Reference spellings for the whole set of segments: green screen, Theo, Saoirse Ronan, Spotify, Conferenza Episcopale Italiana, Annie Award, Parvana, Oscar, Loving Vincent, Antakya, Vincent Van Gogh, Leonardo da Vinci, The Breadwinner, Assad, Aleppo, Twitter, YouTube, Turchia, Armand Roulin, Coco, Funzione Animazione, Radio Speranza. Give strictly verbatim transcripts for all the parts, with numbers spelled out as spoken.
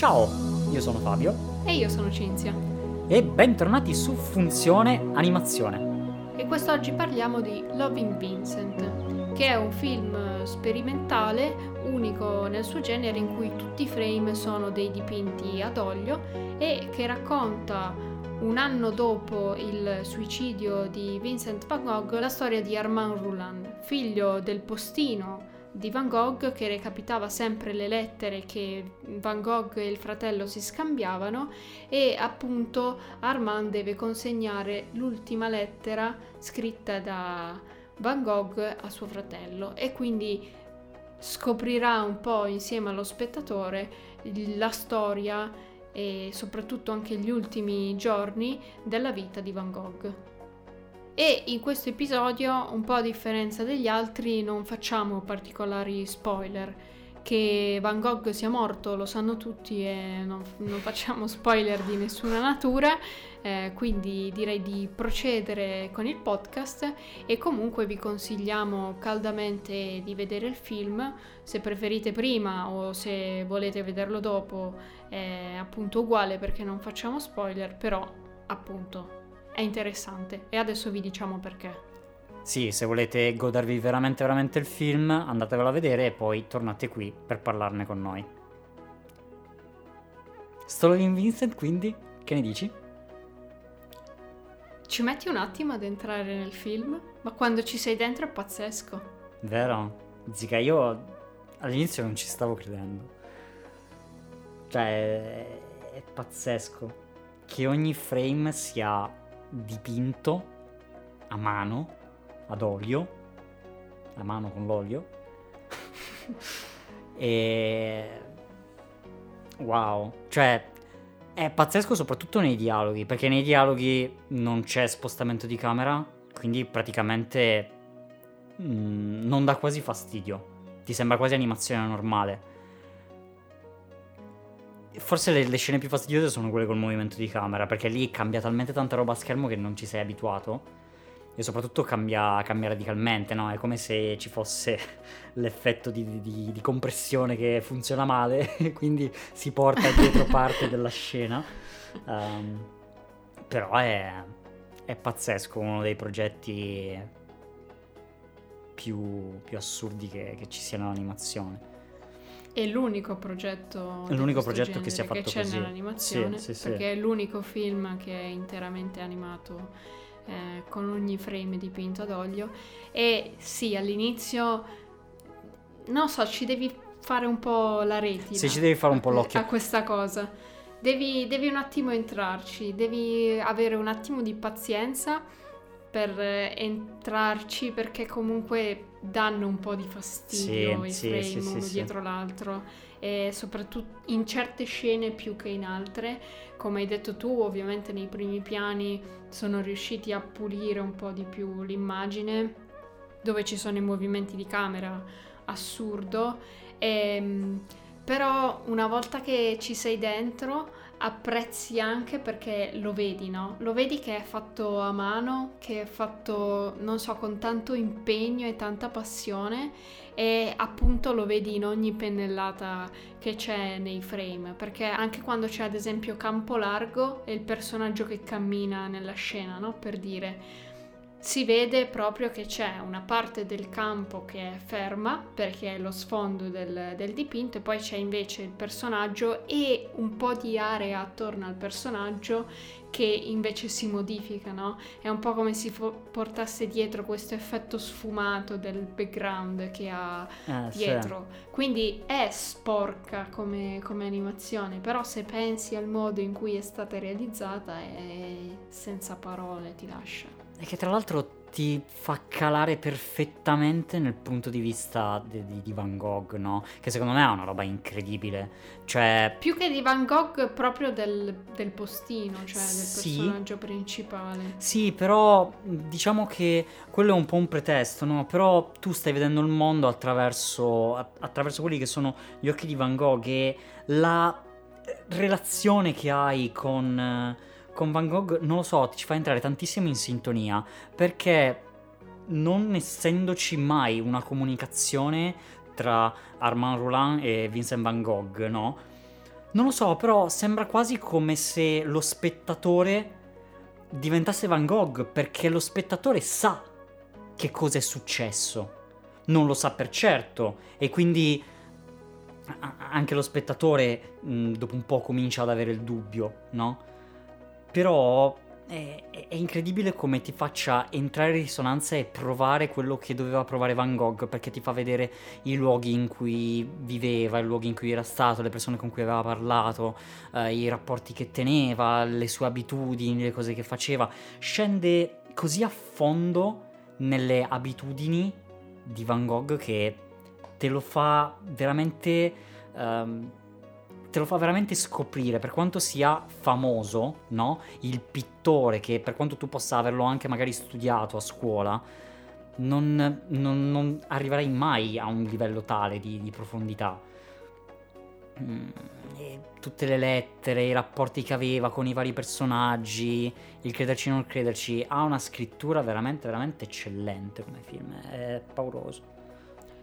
Ciao, io sono Fabio. E io sono Cinzia. E bentornati su Funzione Animazione. E quest'oggi parliamo di Loving Vincent, che è un film sperimentale, unico nel suo genere, in cui tutti i frame sono dei dipinti ad olio e che racconta, un anno dopo il suicidio di Vincent Van Gogh, la storia di Armand Roulin, figlio del postino di Van Gogh che recapitava sempre le lettere che Van Gogh e il fratello si scambiavano, e appunto Armand deve consegnare l'ultima lettera scritta da Van Gogh a suo fratello, e quindi scoprirà un po' insieme allo spettatore la storia e soprattutto anche gli ultimi giorni della vita di Van Gogh. E in questo episodio, un po' a differenza degli altri, non facciamo particolari spoiler. Che Van Gogh sia morto lo sanno tutti e non, non facciamo spoiler di nessuna natura, eh, quindi direi di procedere con il podcast, e comunque vi consigliamo caldamente di vedere il film, se preferite prima o se volete vederlo dopo è appunto uguale perché non facciamo spoiler, però appunto è interessante e adesso vi diciamo perché. Sì, se volete godervi veramente veramente il film, andatevelo a vedere e poi tornate qui per parlarne con noi. Sto Loving Vincent, quindi, che ne dici? Ci metti un attimo ad entrare nel film, ma quando ci sei dentro è pazzesco. Vero? Zica, io all'inizio non ci stavo credendo. Cioè, è, è pazzesco che ogni frame sia dipinto a mano, ad olio, la mano con l'olio. E wow, cioè è pazzesco soprattutto nei dialoghi, perché nei dialoghi non c'è spostamento di camera, quindi praticamente mh, non dà quasi fastidio, ti sembra quasi animazione normale. Forse le, le scene più fastidiose sono quelle col movimento di camera, perché lì cambia talmente tanta roba a schermo che non ci sei abituato. E soprattutto cambia, cambia radicalmente, no? È come se ci fosse l'effetto di, di, di compressione che funziona male, quindi si porta dietro parte della scena. Um, però è, è pazzesco, uno dei progetti più, più assurdi che, che ci sia nell'animazione. È l'unico progetto, è l'unico progetto che si è fatto che c'è così nell'animazione, sì, sì, perché sì. È l'unico film che è interamente animato. Eh, con ogni frame dipinto ad olio. E sì, all'inizio non so, ci devi fare un po' la retina, se ci devi fare un po' l'occhio a questa cosa, devi, devi un attimo entrarci, devi avere un attimo di pazienza per entrarci, perché comunque danno un po' di fastidio, sì, i sì, frame sì, uno sì, dietro sì. l'altro, e soprattutto in certe scene più che in altre, come hai detto tu. Ovviamente nei primi piani sono riusciti a pulire un po' di più l'immagine, dove ci sono i movimenti di camera assurdo, e, però una volta che ci sei dentro apprezzi anche perché lo vedi, no? Lo vedi che è fatto a mano, che è fatto, non so, con tanto impegno e tanta passione, e appunto lo vedi in ogni pennellata che c'è nei frame, perché anche quando c'è ad esempio campo largo e il personaggio che cammina nella scena, no? Per dire, si vede proprio che c'è una parte del campo che è ferma perché è lo sfondo del, del dipinto, e poi c'è invece il personaggio e un po' di area attorno al personaggio che invece si modifica, no? È un po' come se fo- portasse dietro questo effetto sfumato del background che ha ah, dietro, sì. Quindi è sporca come, come animazione, però se pensi al modo in cui è stata realizzata è senza parole, ti lascia. E che tra l'altro ti fa calare perfettamente nel punto di vista di, di, di Van Gogh, no? Che secondo me è una roba incredibile. Cioè, più che di Van Gogh, proprio del, del postino, cioè sì, del personaggio principale. Sì, però diciamo che quello è un po' un pretesto, no? Però tu stai vedendo il mondo attraverso, attraverso quelli che sono gli occhi di Van Gogh, e la relazione che hai con... con Van Gogh, non lo so, ci fa entrare tantissimo in sintonia, perché non essendoci mai una comunicazione tra Armand Roulin e Vincent Van Gogh, no? Non lo so, però sembra quasi come se lo spettatore diventasse Van Gogh, perché lo spettatore sa che cosa è successo, non lo sa per certo, e quindi anche lo spettatore mh, dopo un po' comincia ad avere il dubbio, no? Però è, è incredibile come ti faccia entrare in risonanza e provare quello che doveva provare Van Gogh, perché ti fa vedere i luoghi in cui viveva, i luoghi in cui era stato, le persone con cui aveva parlato, eh, i rapporti che teneva, le sue abitudini, le cose che faceva. Scende così a fondo nelle abitudini di Van Gogh che te lo fa veramente um, te lo fa veramente scoprire, per quanto sia famoso, no? Il pittore che, per quanto tu possa averlo anche magari studiato a scuola, non, non, non arriverai mai a un livello tale di, di profondità. E tutte le lettere, i rapporti che aveva con i vari personaggi, il crederci o non crederci, ha una scrittura veramente veramente eccellente come film, è pauroso.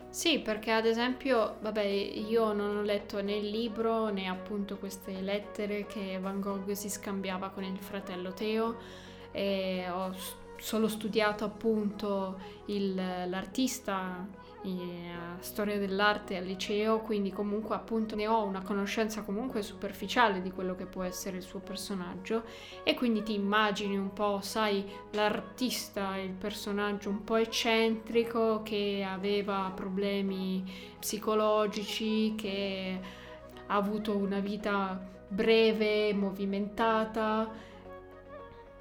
Sì, perché ad esempio, vabbè, io non ho letto né il libro né appunto queste lettere che Van Gogh si scambiava con il fratello Theo, e ho solo studiato appunto il, l'artista, storia dell'arte al liceo, quindi comunque appunto ne ho una conoscenza comunque superficiale di quello che può essere il suo personaggio, e quindi ti immagini un po', sai, l'artista, il personaggio un po' eccentrico che aveva problemi psicologici, che ha avuto una vita breve, movimentata,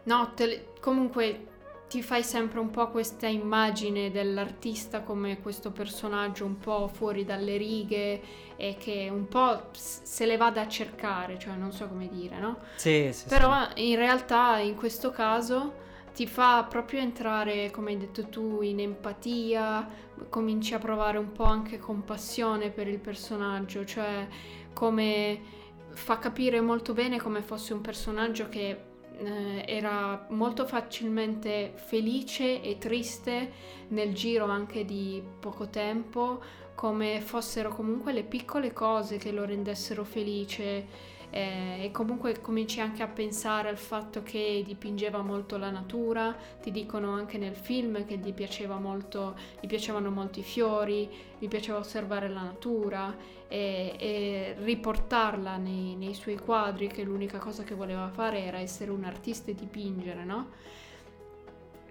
no, te le... comunque ti fai sempre un po' questa immagine dell'artista come questo personaggio un po' fuori dalle righe e che un po' se le vada a cercare, cioè non so come dire, no? Sì, sì. Però sì, in realtà in questo caso ti fa proprio entrare, come hai detto tu, in empatia, cominci a provare un po' anche compassione per il personaggio, cioè come fa capire molto bene come fosse un personaggio che era molto facilmente felice e triste nel giro anche di poco tempo, come fossero comunque le piccole cose che lo rendessero felice, eh, e comunque cominci anche a pensare al fatto che dipingeva molto la natura. Ti dicono anche nel film che gli piaceva molto, gli piacevano molto i fiori, gli piaceva osservare la natura e, e riportarla nei, nei suoi quadri, che l'unica cosa che voleva fare era essere un artista e dipingere, no?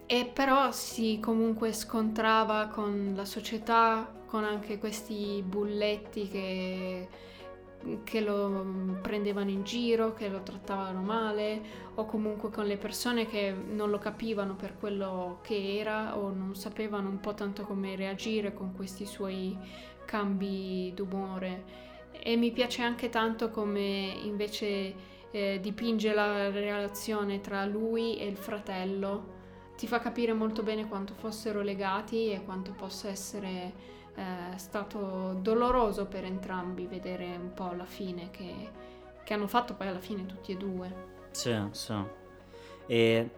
E però si comunque scontrava con la società, con anche questi bulletti che, che lo prendevano in giro, che lo trattavano male, o comunque con le persone che non lo capivano per quello che era o non sapevano un po' tanto come reagire con questi suoi cambi d'umore. E mi piace anche tanto come invece eh, dipinge la relazione tra lui e il fratello. Ti fa capire molto bene quanto fossero legati e quanto possa essere eh, stato doloroso per entrambi vedere un po' la fine che, che hanno fatto poi alla fine tutti e due. Sì, sì. E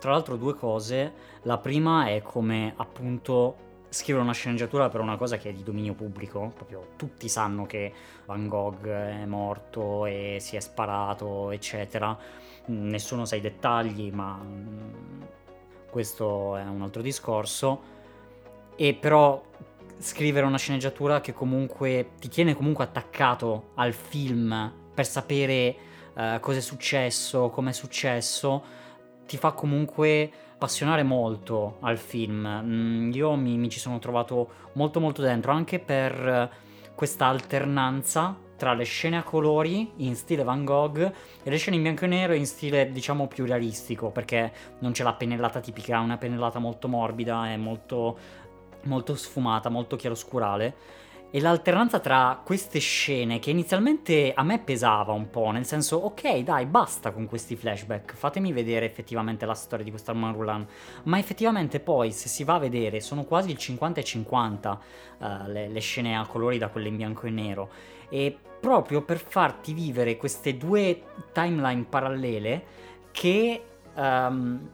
tra l'altro due cose. La prima è come appunto scrivere una sceneggiatura per una cosa che è di dominio pubblico, proprio tutti sanno che Van Gogh è morto e si è sparato, eccetera. Nessuno sa i dettagli, ma... questo è un altro discorso. E però scrivere una sceneggiatura che comunque ti tiene comunque attaccato al film per sapere uh, cosa è successo, come è successo, ti fa comunque appassionare molto al film. Mm, io mi, mi ci sono trovato molto molto dentro, anche per uh, questa alternanza tra le scene a colori in stile Van Gogh e le scene in bianco e nero in stile, diciamo, più realistico, perché non c'è la pennellata tipica, una pennellata molto morbida e molto, molto sfumata, molto chiaroscurale. E l'alternanza tra queste scene, che inizialmente a me pesava un po', nel senso, ok, dai, basta con questi flashback, fatemi vedere effettivamente la storia di questo Armand Roulin, ma effettivamente poi, se si va a vedere, sono quasi il cinquanta e cinquanta uh, le, le scene a colori da quelle in bianco e nero, e proprio per farti vivere queste due timeline parallele che... Um,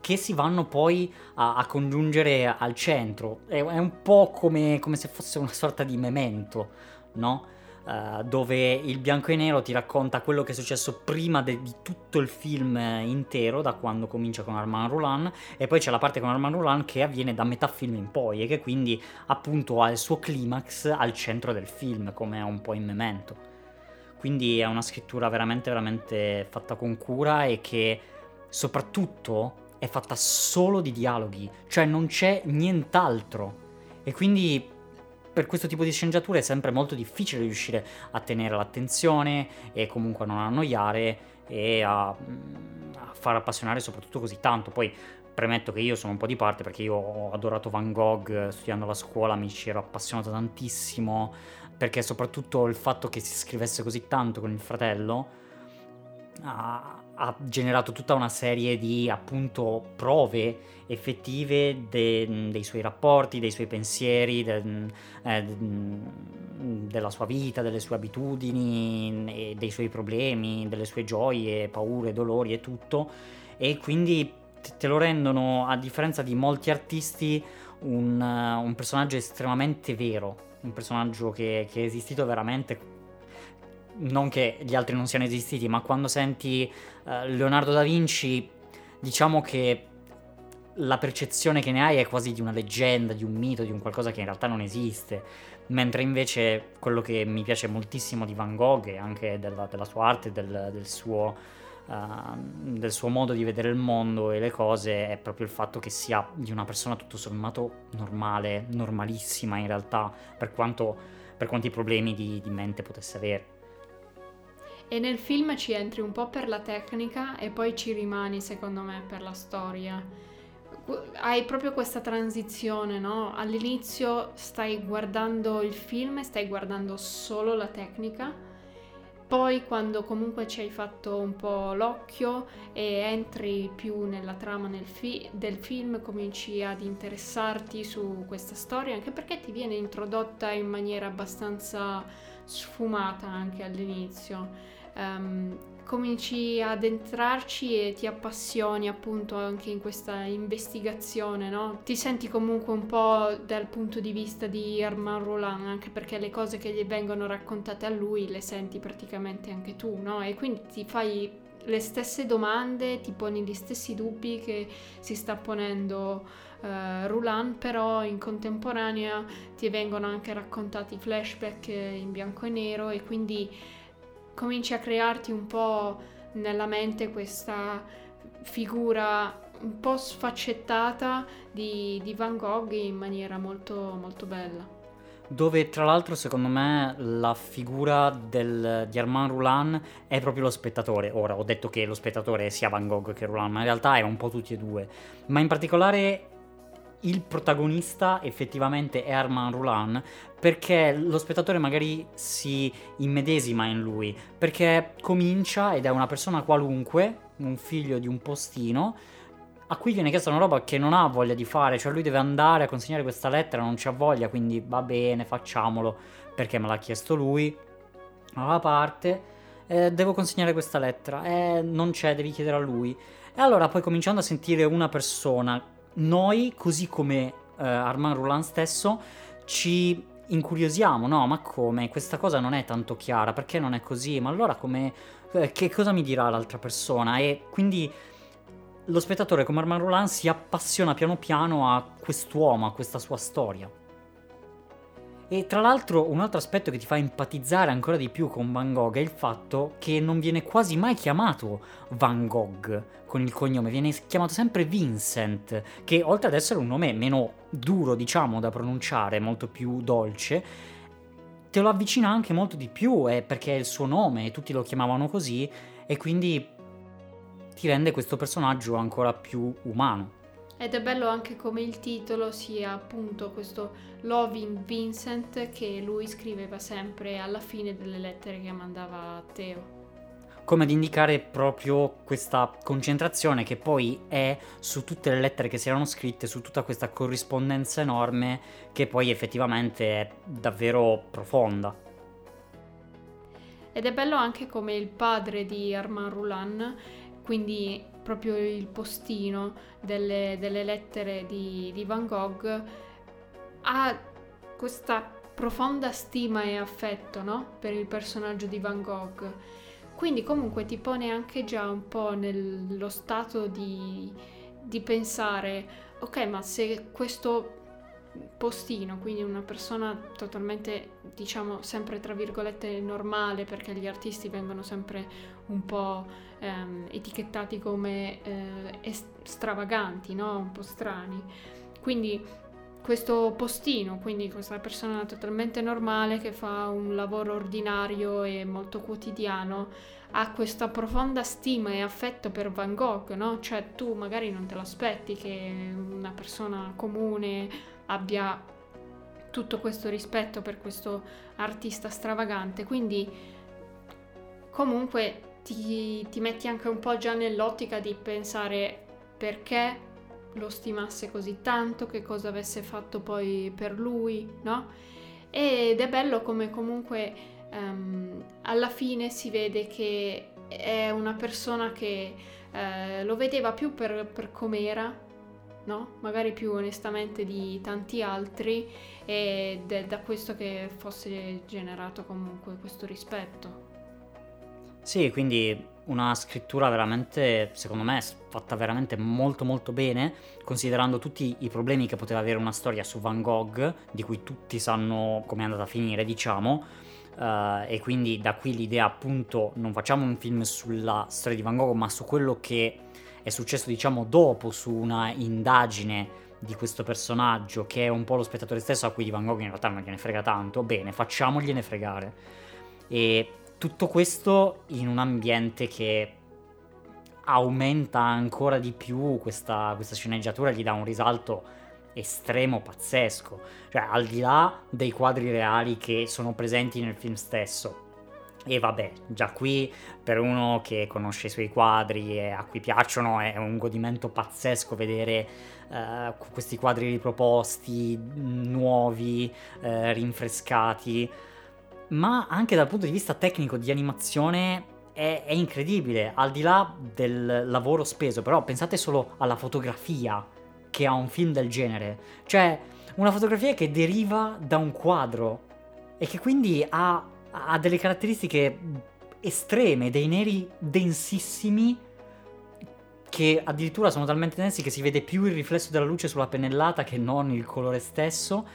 che si vanno poi a, a congiungere al centro. È, è un po' come, come se fosse una sorta di memento, no? Uh, uh, dove il bianco e nero ti racconta quello che è successo prima de- di tutto il film intero, da quando comincia con Armand Roulin, e poi c'è la parte con Armand Roulin che avviene da metà film in poi e che quindi appunto ha il suo climax al centro del film, come è un po' in Memento. Quindi è una scrittura veramente veramente fatta con cura e che soprattutto è fatta solo di dialoghi, cioè non c'è nient'altro, e quindi per questo tipo di sceneggiatura è sempre molto difficile riuscire a tenere l'attenzione e comunque a non annoiare e a, a far appassionare soprattutto così tanto. Poi premetto che io sono un po' di parte perché io ho adorato Van Gogh, studiando alla scuola mi ci ero appassionato tantissimo, perché soprattutto il fatto che si scrivesse così tanto con il fratello ha, ha generato tutta una serie di appunto prove effettive de, dei suoi rapporti, dei suoi pensieri, de, eh, della sua vita, delle sue abitudini, dei suoi problemi, delle sue gioie, paure, dolori e tutto, e quindi te lo rendono, a differenza di molti artisti, un, un personaggio estremamente vero, un personaggio che, che è esistito veramente. Non che gli altri non siano esistiti, ma quando senti uh, Leonardo da Vinci, diciamo che la percezione che ne hai è quasi di una leggenda, di un mito, di un qualcosa che in realtà non esiste, mentre invece quello che mi piace moltissimo di Van Gogh e anche della, della sua arte, del, del suo Uh, del suo modo di vedere il mondo e le cose, è proprio il fatto che sia di una persona tutto sommato normale, normalissima in realtà, per quanto per quanti problemi di, di mente potesse avere. E nel film ci entri un po' per la tecnica e poi ci rimani, secondo me, per la storia. Hai proprio questa transizione, no? All'inizio stai guardando il film e stai guardando solo la tecnica. Poi quando comunque ci hai fatto un po' l'occhio e entri più nella trama nel fi- del film, cominci ad interessarti su questa storia, anche perché ti viene introdotta in maniera abbastanza sfumata anche all'inizio. Um, cominci ad entrarci e ti appassioni appunto anche in questa investigazione, no? Ti senti comunque un po' dal punto di vista di Armand Roulin, anche perché le cose che gli vengono raccontate a lui le senti praticamente anche tu, no? E quindi ti fai le stesse domande, ti poni gli stessi dubbi che si sta ponendo uh, Roulin, però in contemporanea ti vengono anche raccontati flashback in bianco e nero, e quindi cominci a crearti un po' nella mente questa figura un po' sfaccettata di, di Van Gogh in maniera molto, molto bella. Dove tra l'altro secondo me la figura del, di Armand Roulin è proprio lo spettatore. Ora ho detto che lo spettatore sia Van Gogh che Roulin, ma in realtà è un po' tutti e due. Ma in particolare il protagonista effettivamente è Armand Roulin, perché lo spettatore magari si immedesima in lui, perché comincia ed è una persona qualunque, un figlio di un postino, a cui viene chiesta una roba che non ha voglia di fare, cioè lui deve andare a consegnare questa lettera, non c'ha voglia, quindi va bene, facciamolo, perché me l'ha chiesto lui, alla parte, eh, devo consegnare questa lettera, eh, non c'è, devi chiedere a lui. E allora poi cominciando a sentire una persona, noi, così come eh, Armand Roulin stesso, ci incuriosiamo, no? Ma come? Questa cosa non è tanto chiara, perché non è così? Ma allora come? Eh, che cosa mi dirà l'altra persona? E quindi lo spettatore, come Armand Roulin, si appassiona piano piano a quest'uomo, a questa sua storia. E tra l'altro un altro aspetto che ti fa empatizzare ancora di più con Van Gogh è il fatto che non viene quasi mai chiamato Van Gogh con il cognome, viene chiamato sempre Vincent, che oltre ad essere un nome meno duro, diciamo, da pronunciare, molto più dolce, te lo avvicina anche molto di più, eh, perché è il suo nome e tutti lo chiamavano così, e quindi ti rende questo personaggio ancora più umano. Ed è bello anche come il titolo sia appunto questo Loving Vincent, che lui scriveva sempre alla fine delle lettere che mandava a Theo, come ad indicare proprio questa concentrazione che poi è su tutte le lettere che si erano scritte, su tutta questa corrispondenza enorme che poi effettivamente è davvero profonda. Ed è bello anche come il padre di Armand Roulin, quindi proprio il postino delle, delle lettere di, di Van Gogh, ha questa profonda stima e affetto, no? Per il personaggio di Van Gogh. Quindi comunque ti pone anche già un po' nello stato di, di pensare, ok, ma se questo postino, quindi una persona totalmente, diciamo, sempre tra virgolette normale, perché gli artisti vengono sempre un po' ehm, etichettati come eh, stravaganti, no? Un po' strani. Quindi questo postino, quindi questa persona totalmente normale che fa un lavoro ordinario e molto quotidiano, ha questa profonda stima e affetto per Van Gogh, no? Cioè tu magari non te l'aspetti che una persona comune abbia tutto questo rispetto per questo artista stravagante, quindi comunque ti, ti metti anche un po' già nell'ottica di pensare perché lo stimasse così tanto, che cosa avesse fatto poi per lui, no? Ed è bello come comunque um, alla fine si vede che è una persona che uh, lo vedeva più per, per com'era, no? Magari più onestamente di tanti altri, ed è da questo che fosse generato comunque questo rispetto. Sì, quindi una scrittura veramente, secondo me, fatta veramente molto molto bene, considerando tutti i problemi che poteva avere una storia su Van Gogh, di cui tutti sanno come è andata a finire, diciamo, uh, e quindi da qui l'idea, appunto, non facciamo un film sulla storia di Van Gogh, ma su quello che è successo, diciamo, dopo, su una indagine di questo personaggio che è un po' lo spettatore stesso, a cui di Van Gogh in realtà non gliene frega tanto. Bene, facciamogliene fregare. E tutto questo in un ambiente che aumenta ancora di più questa, questa sceneggiatura, gli dà un risalto estremo, pazzesco. Cioè, al di là dei quadri reali che sono presenti nel film stesso. E vabbè, già qui per uno che conosce i suoi quadri e a cui piacciono è un godimento pazzesco vedere eh, questi quadri riproposti, nuovi, eh, rinfrescati, ma anche dal punto di vista tecnico di animazione è, è incredibile, al di là del lavoro speso. Però pensate solo alla fotografia che ha un film del genere, cioè una fotografia che deriva da un quadro e che quindi ha... ha delle caratteristiche estreme, dei neri densissimi che addirittura sono talmente densi che si vede più il riflesso della luce sulla pennellata che non il colore stesso,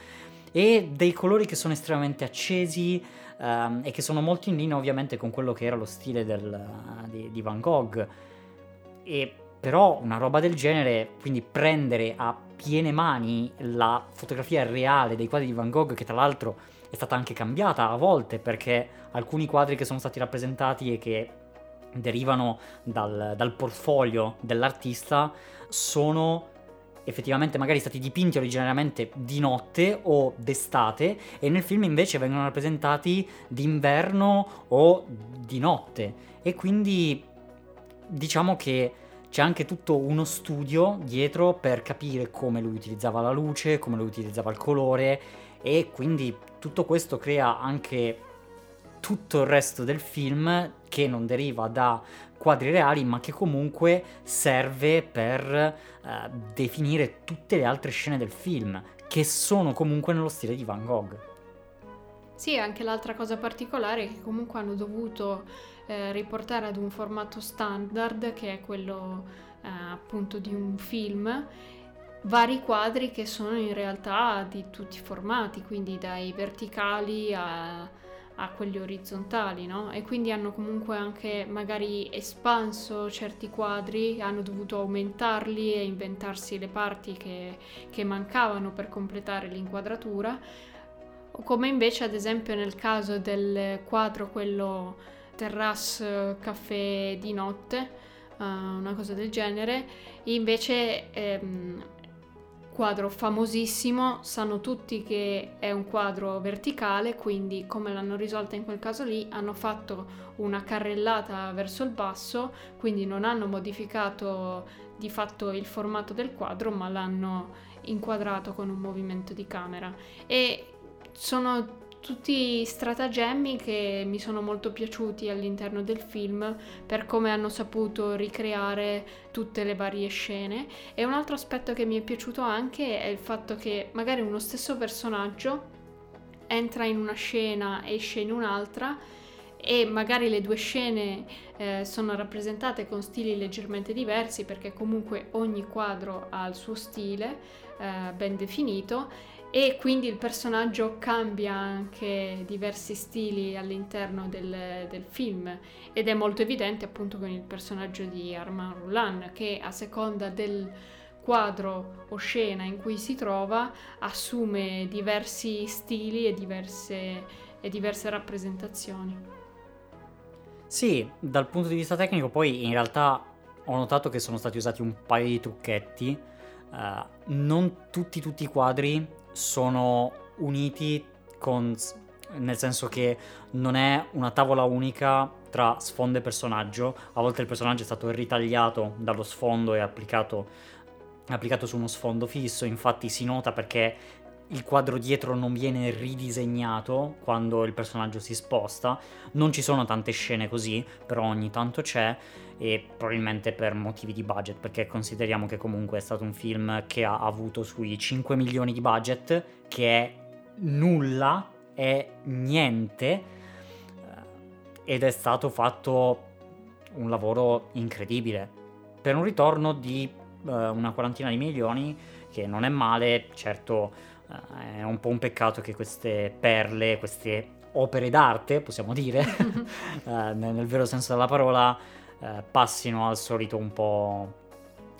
e dei colori che sono estremamente accesi um, e che sono molto in linea ovviamente con quello che era lo stile del, di, di Van Gogh. E però una roba del genere, quindi prendere a piene mani la fotografia reale dei quadri di Van Gogh, che tra l'altro è stata anche cambiata a volte, perché alcuni quadri che sono stati rappresentati e che derivano dal, dal portfolio dell'artista sono effettivamente magari stati dipinti originariamente di notte o d'estate, e nel film invece vengono rappresentati d'inverno o di notte. E quindi diciamo che c'è anche tutto uno studio dietro per capire come lui utilizzava la luce, come lui utilizzava il colore, e quindi tutto questo crea anche tutto il resto del film, che non deriva da quadri reali, ma che comunque serve per eh, definire tutte le altre scene del film, che sono comunque nello stile di Van Gogh. Sì, anche l'altra cosa particolare è che comunque hanno dovuto eh, riportare ad un formato standard, che è quello eh, appunto di un film, vari quadri che sono in realtà di tutti i formati, quindi dai verticali a, a quelli orizzontali, no? E quindi hanno comunque anche magari espanso certi quadri, hanno dovuto aumentarli e inventarsi le parti che, che mancavano per completare l'inquadratura, come invece ad esempio nel caso del quadro, quello Terrasse Caffè di Notte, uh, una cosa del genere, invece ehm, quadro famosissimo, sanno tutti che è un quadro verticale, quindi come l'hanno risolta in quel caso lì, hanno fatto una carrellata verso il basso, quindi non hanno modificato di fatto il formato del quadro, ma l'hanno inquadrato con un movimento di camera. E sono tutti stratagemmi che mi sono molto piaciuti all'interno del film, per come hanno saputo ricreare tutte le varie scene. E un altro aspetto che mi è piaciuto anche è il fatto che magari uno stesso personaggio entra in una scena, esce in un'altra, e magari le due scene eh, sono rappresentate con stili leggermente diversi, perché comunque ogni quadro ha il suo stile eh, ben definito, e quindi il personaggio cambia anche diversi stili all'interno del, del film, ed è molto evidente appunto con il personaggio di Armand Roulin, che a seconda del quadro o scena in cui si trova assume diversi stili e diverse, e diverse rappresentazioni. Sì, dal punto di vista tecnico poi in realtà ho notato che sono stati usati un paio di trucchetti. Uh, non tutti tutti i quadri sono uniti con, nel senso che non è una tavola unica tra sfondo e personaggio. A volte il personaggio è stato ritagliato dallo sfondo e applicato, applicato su uno sfondo fisso, infatti si nota perché il quadro dietro non viene ridisegnato quando il personaggio si sposta. Non ci sono tante scene così, però ogni tanto c'è, e probabilmente per motivi di budget, perché consideriamo che comunque è stato un film che ha avuto sui cinque milioni di budget, che è nulla, è niente, ed è stato fatto un lavoro incredibile per un ritorno di uh, una quarantina di milioni, che non è male, certo. È un po' un peccato che queste perle, queste opere d'arte, possiamo dire, nel vero senso della parola, passino al solito un po',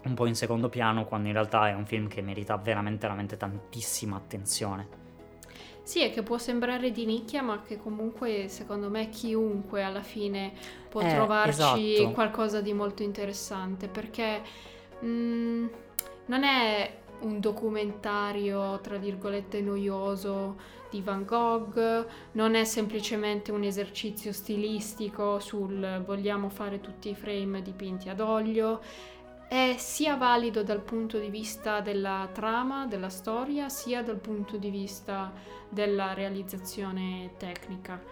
un po' in secondo piano, quando in realtà è un film che merita veramente, veramente tantissima attenzione. Sì, e che può sembrare di nicchia, ma che comunque secondo me chiunque alla fine può eh, trovarci esatto. Qualcosa di molto interessante, perché mh, non è un documentario tra virgolette noioso di Van Gogh, non è semplicemente un esercizio stilistico sul vogliamo fare tutti i frame dipinti ad olio, è sia valido dal punto di vista della trama, della storia, sia dal punto di vista della realizzazione tecnica.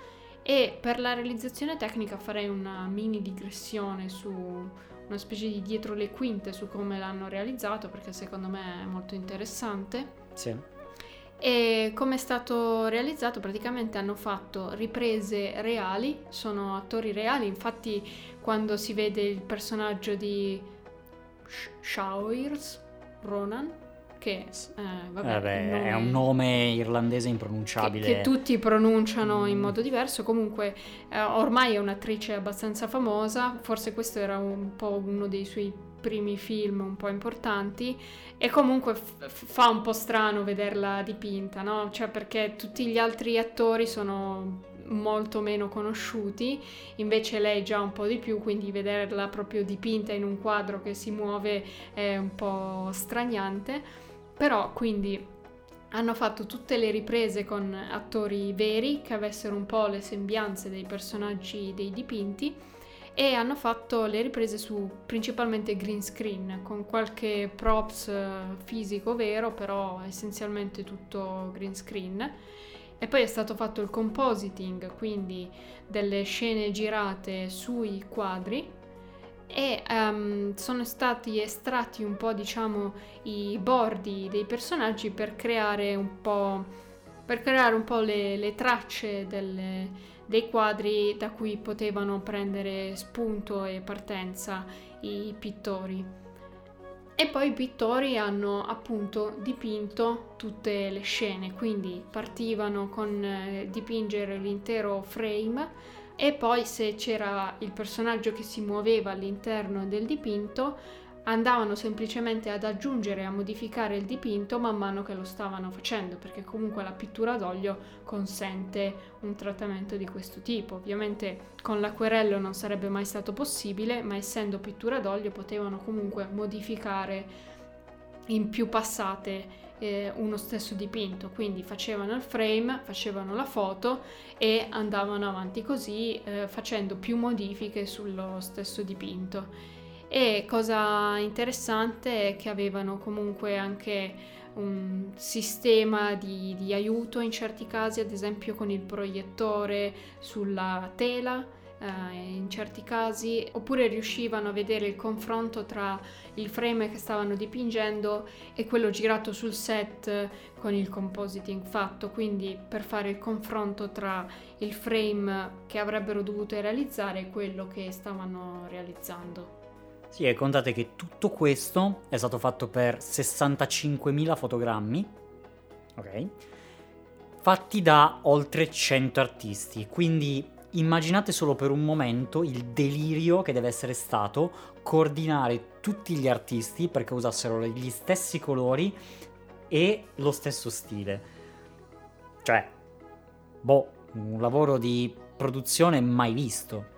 E per la realizzazione tecnica farei una mini digressione su una specie di dietro le quinte su come l'hanno realizzato, perché secondo me è molto interessante. Sì. E come è stato realizzato? Praticamente hanno fatto riprese reali, sono attori reali, infatti quando si vede il personaggio di Saoirse Ronan, che eh, vabbè, eh beh, nome, è un nome irlandese impronunciabile che, che tutti pronunciano in modo diverso, comunque eh, ormai è un'attrice abbastanza famosa, forse questo era un po' uno dei suoi primi film un po' importanti, e comunque f- fa un po' strano vederla dipinta, no? Cioè, perché tutti gli altri attori sono molto meno conosciuti, invece lei già un po' di più, quindi vederla proprio dipinta in un quadro che si muove è un po' straniante. Però quindi hanno fatto tutte le riprese con attori veri che avessero un po' le sembianze dei personaggi dei dipinti, e hanno fatto le riprese su principalmente green screen, con qualche props fisico vero, però essenzialmente tutto green screen. E poi è stato fatto il compositing, quindi delle scene girate sui quadri, e um, sono stati estratti un po', diciamo, i bordi dei personaggi per creare un po', per creare un po' le, le tracce delle, dei quadri da cui potevano prendere spunto e partenza i pittori. E poi i pittori hanno appunto dipinto tutte le scene, quindi partivano con eh, dipingere l'intero frame, e poi se c'era il personaggio che si muoveva all'interno del dipinto andavano semplicemente ad aggiungere, a modificare il dipinto man mano che lo stavano facendo, perché comunque la pittura d'olio consente un trattamento di questo tipo. Ovviamente con l'acquerello non sarebbe mai stato possibile, ma essendo pittura d'olio potevano comunque modificare in più passate eh, uno stesso dipinto, quindi facevano il frame, facevano la foto e andavano avanti così eh, facendo più modifiche sullo stesso dipinto. E cosa interessante è che avevano comunque anche un sistema di, di aiuto in certi casi, ad esempio con il proiettore sulla tela, eh, in certi casi, oppure riuscivano a vedere il confronto tra il frame che stavano dipingendo e quello girato sul set con il compositing fatto, quindi per fare il confronto tra il frame che avrebbero dovuto realizzare e quello che stavano realizzando. Sì, e contate che tutto questo è stato fatto per sessantacinquemila fotogrammi, ok? Fatti da oltre cento artisti, quindi immaginate solo per un momento il delirio che deve essere stato coordinare tutti gli artisti perché usassero gli stessi colori e lo stesso stile. Cioè, boh, un lavoro di produzione mai visto.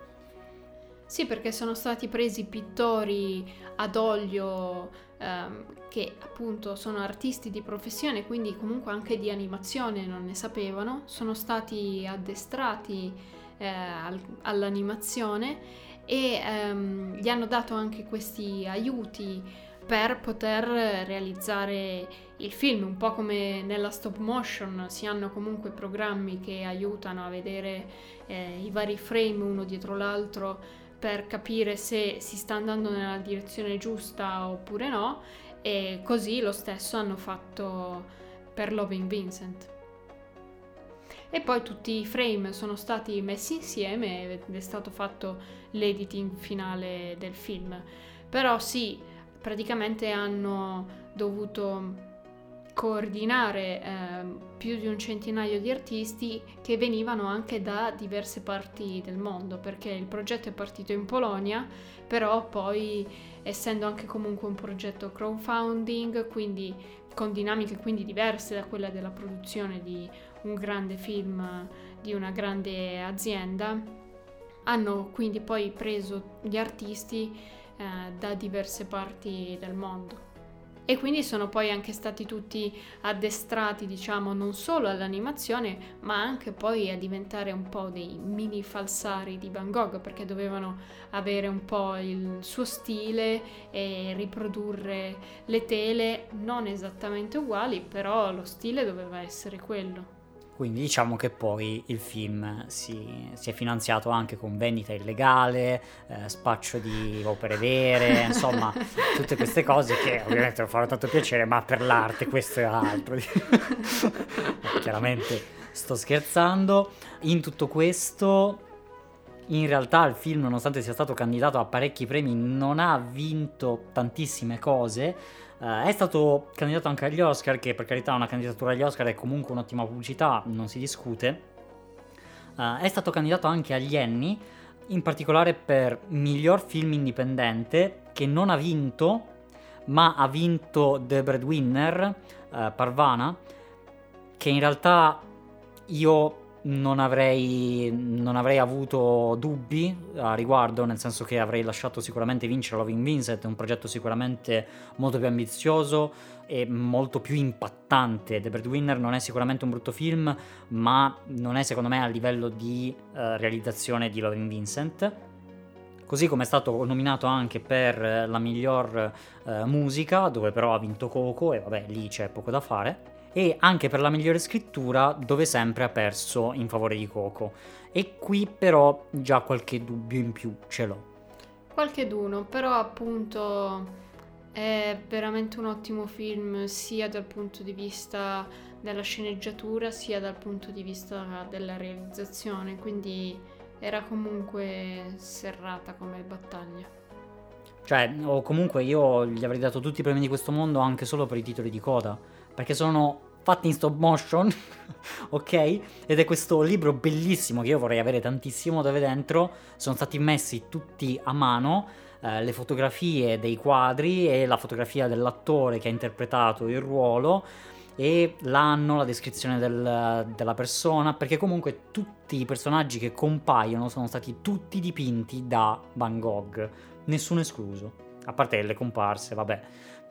Sì, perché sono stati presi pittori ad olio ehm, che appunto sono artisti di professione, quindi comunque anche di animazione non ne sapevano, sono stati addestrati eh, al, all'animazione e ehm, gli hanno dato anche questi aiuti per poter realizzare il film, un po' come nella stop motion si hanno comunque programmi che aiutano a vedere eh, i vari frame uno dietro l'altro per capire se si sta andando nella direzione giusta oppure no, e così lo stesso hanno fatto per Loving Vincent. E poi tutti i frame sono stati messi insieme ed è stato fatto l'editing finale del film. Però sì, praticamente hanno dovuto coordinare eh, più di un centinaio di artisti che venivano anche da diverse parti del mondo, perché il progetto è partito in Polonia, però poi essendo anche comunque un progetto crowdfunding, quindi con dinamiche quindi diverse da quella della produzione di un grande film di una grande azienda, hanno quindi poi preso gli artisti eh, da diverse parti del mondo. E quindi sono poi anche stati tutti addestrati, diciamo, non solo all'animazione, ma anche poi a diventare un po' dei mini falsari di Van Gogh, perché dovevano avere un po' il suo stile e riprodurre le tele non esattamente uguali, però lo stile doveva essere quello. Quindi diciamo che poi il film si, si è finanziato anche con vendita illegale, eh, spaccio di opere vere, insomma, tutte queste cose che ovviamente non fanno tanto piacere, ma per l'arte questo è altro. Chiaramente sto scherzando. In tutto questo, in realtà il film, nonostante sia stato candidato a parecchi premi, non ha vinto tantissime cose. Uh, è stato candidato anche agli Oscar, che per carità una candidatura agli Oscar è comunque un'ottima pubblicità, non si discute. Uh, è stato candidato anche agli Annie, in particolare per miglior film indipendente, che non ha vinto, ma ha vinto The Breadwinner, uh, Parvana, che in realtà io non avrei, non avrei avuto dubbi a riguardo, nel senso che avrei lasciato sicuramente vincere Loving Vincent, un progetto sicuramente molto più ambizioso e molto più impattante. The Breadwinner non è sicuramente un brutto film, ma non è secondo me a livello di eh, realizzazione di Loving Vincent. Così come è stato nominato anche per la miglior eh, musica, dove però ha vinto Coco e vabbè, lì c'è poco da fare. E anche per la migliore scrittura, dove sempre ha perso in favore di Coco. E qui però già qualche dubbio in più ce l'ho. Qualcheduno, però appunto è veramente un ottimo film sia dal punto di vista della sceneggiatura sia dal punto di vista della realizzazione, quindi era comunque serrata come battaglia. Cioè, o comunque io gli avrei dato tutti i premi di questo mondo anche solo per i titoli di coda, perché sono fatti in stop motion, ok? Ed è questo libro bellissimo che io vorrei avere tantissimo dove dentro sono stati messi tutti a mano, eh, le fotografie dei quadri e la fotografia dell'attore che ha interpretato il ruolo e l'anno, la descrizione del, della persona, perché comunque tutti i personaggi che compaiono sono stati tutti dipinti da Van Gogh, nessuno escluso, a parte le comparse, vabbè.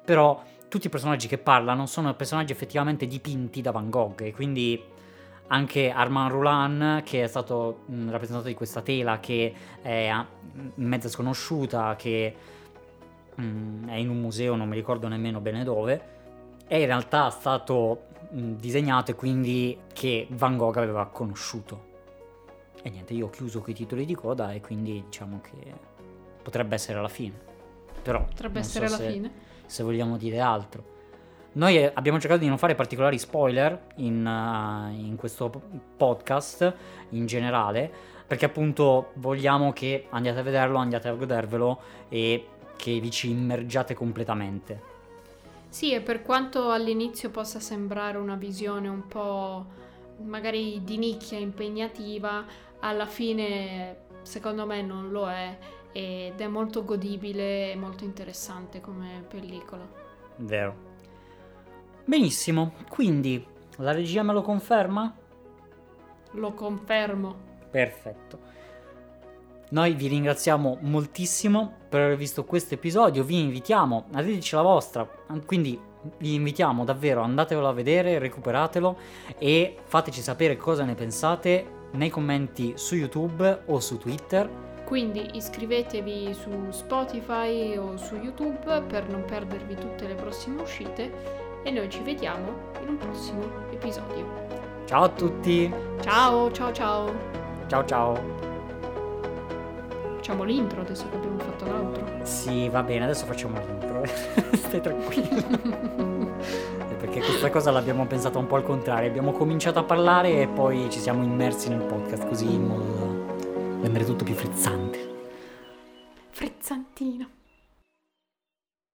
Però tutti i personaggi che parlano sono personaggi effettivamente dipinti da Van Gogh, e quindi anche Armand Roulin, che è stato mh, rappresentato di questa tela che è mezza sconosciuta, che mh, è in un museo, non mi ricordo nemmeno bene dove, è in realtà stato mh, disegnato e quindi che Van Gogh aveva conosciuto. E niente, io ho chiuso coi titoli di coda e quindi diciamo che potrebbe essere la fine. Però potrebbe essere so la se, fine. Se vogliamo dire altro. Noi abbiamo cercato di non fare particolari spoiler in, uh, in questo podcast in generale, perché appunto vogliamo che andiate a vederlo, andiate a godervelo e che vi ci immergiate completamente. Sì, e per quanto all'inizio possa sembrare una visione un po' magari di nicchia, impegnativa, alla fine secondo me non lo è ed è molto godibile e molto interessante come pellicola. Vero. Benissimo, quindi la regia me lo conferma? Lo confermo. Perfetto. Noi vi ringraziamo moltissimo per aver visto questo episodio, vi invitiamo a dirci la vostra, quindi vi invitiamo davvero, andatevelo a vedere, recuperatelo e fateci sapere cosa ne pensate nei commenti su YouTube o su Twitter. Quindi iscrivetevi su Spotify o su YouTube per non perdervi tutte le prossime uscite. E noi ci vediamo in un prossimo episodio. Ciao a tutti! Ciao, ciao, ciao! Ciao, ciao! Facciamo l'intro adesso che abbiamo fatto l'altro. Sì, va bene, adesso facciamo l'intro. Stai tranquillo. Perché questa cosa l'abbiamo pensata un po' al contrario. Abbiamo cominciato a parlare e poi ci siamo immersi nel podcast, così in modo da rendere tutto più frizzante. Frizzantino.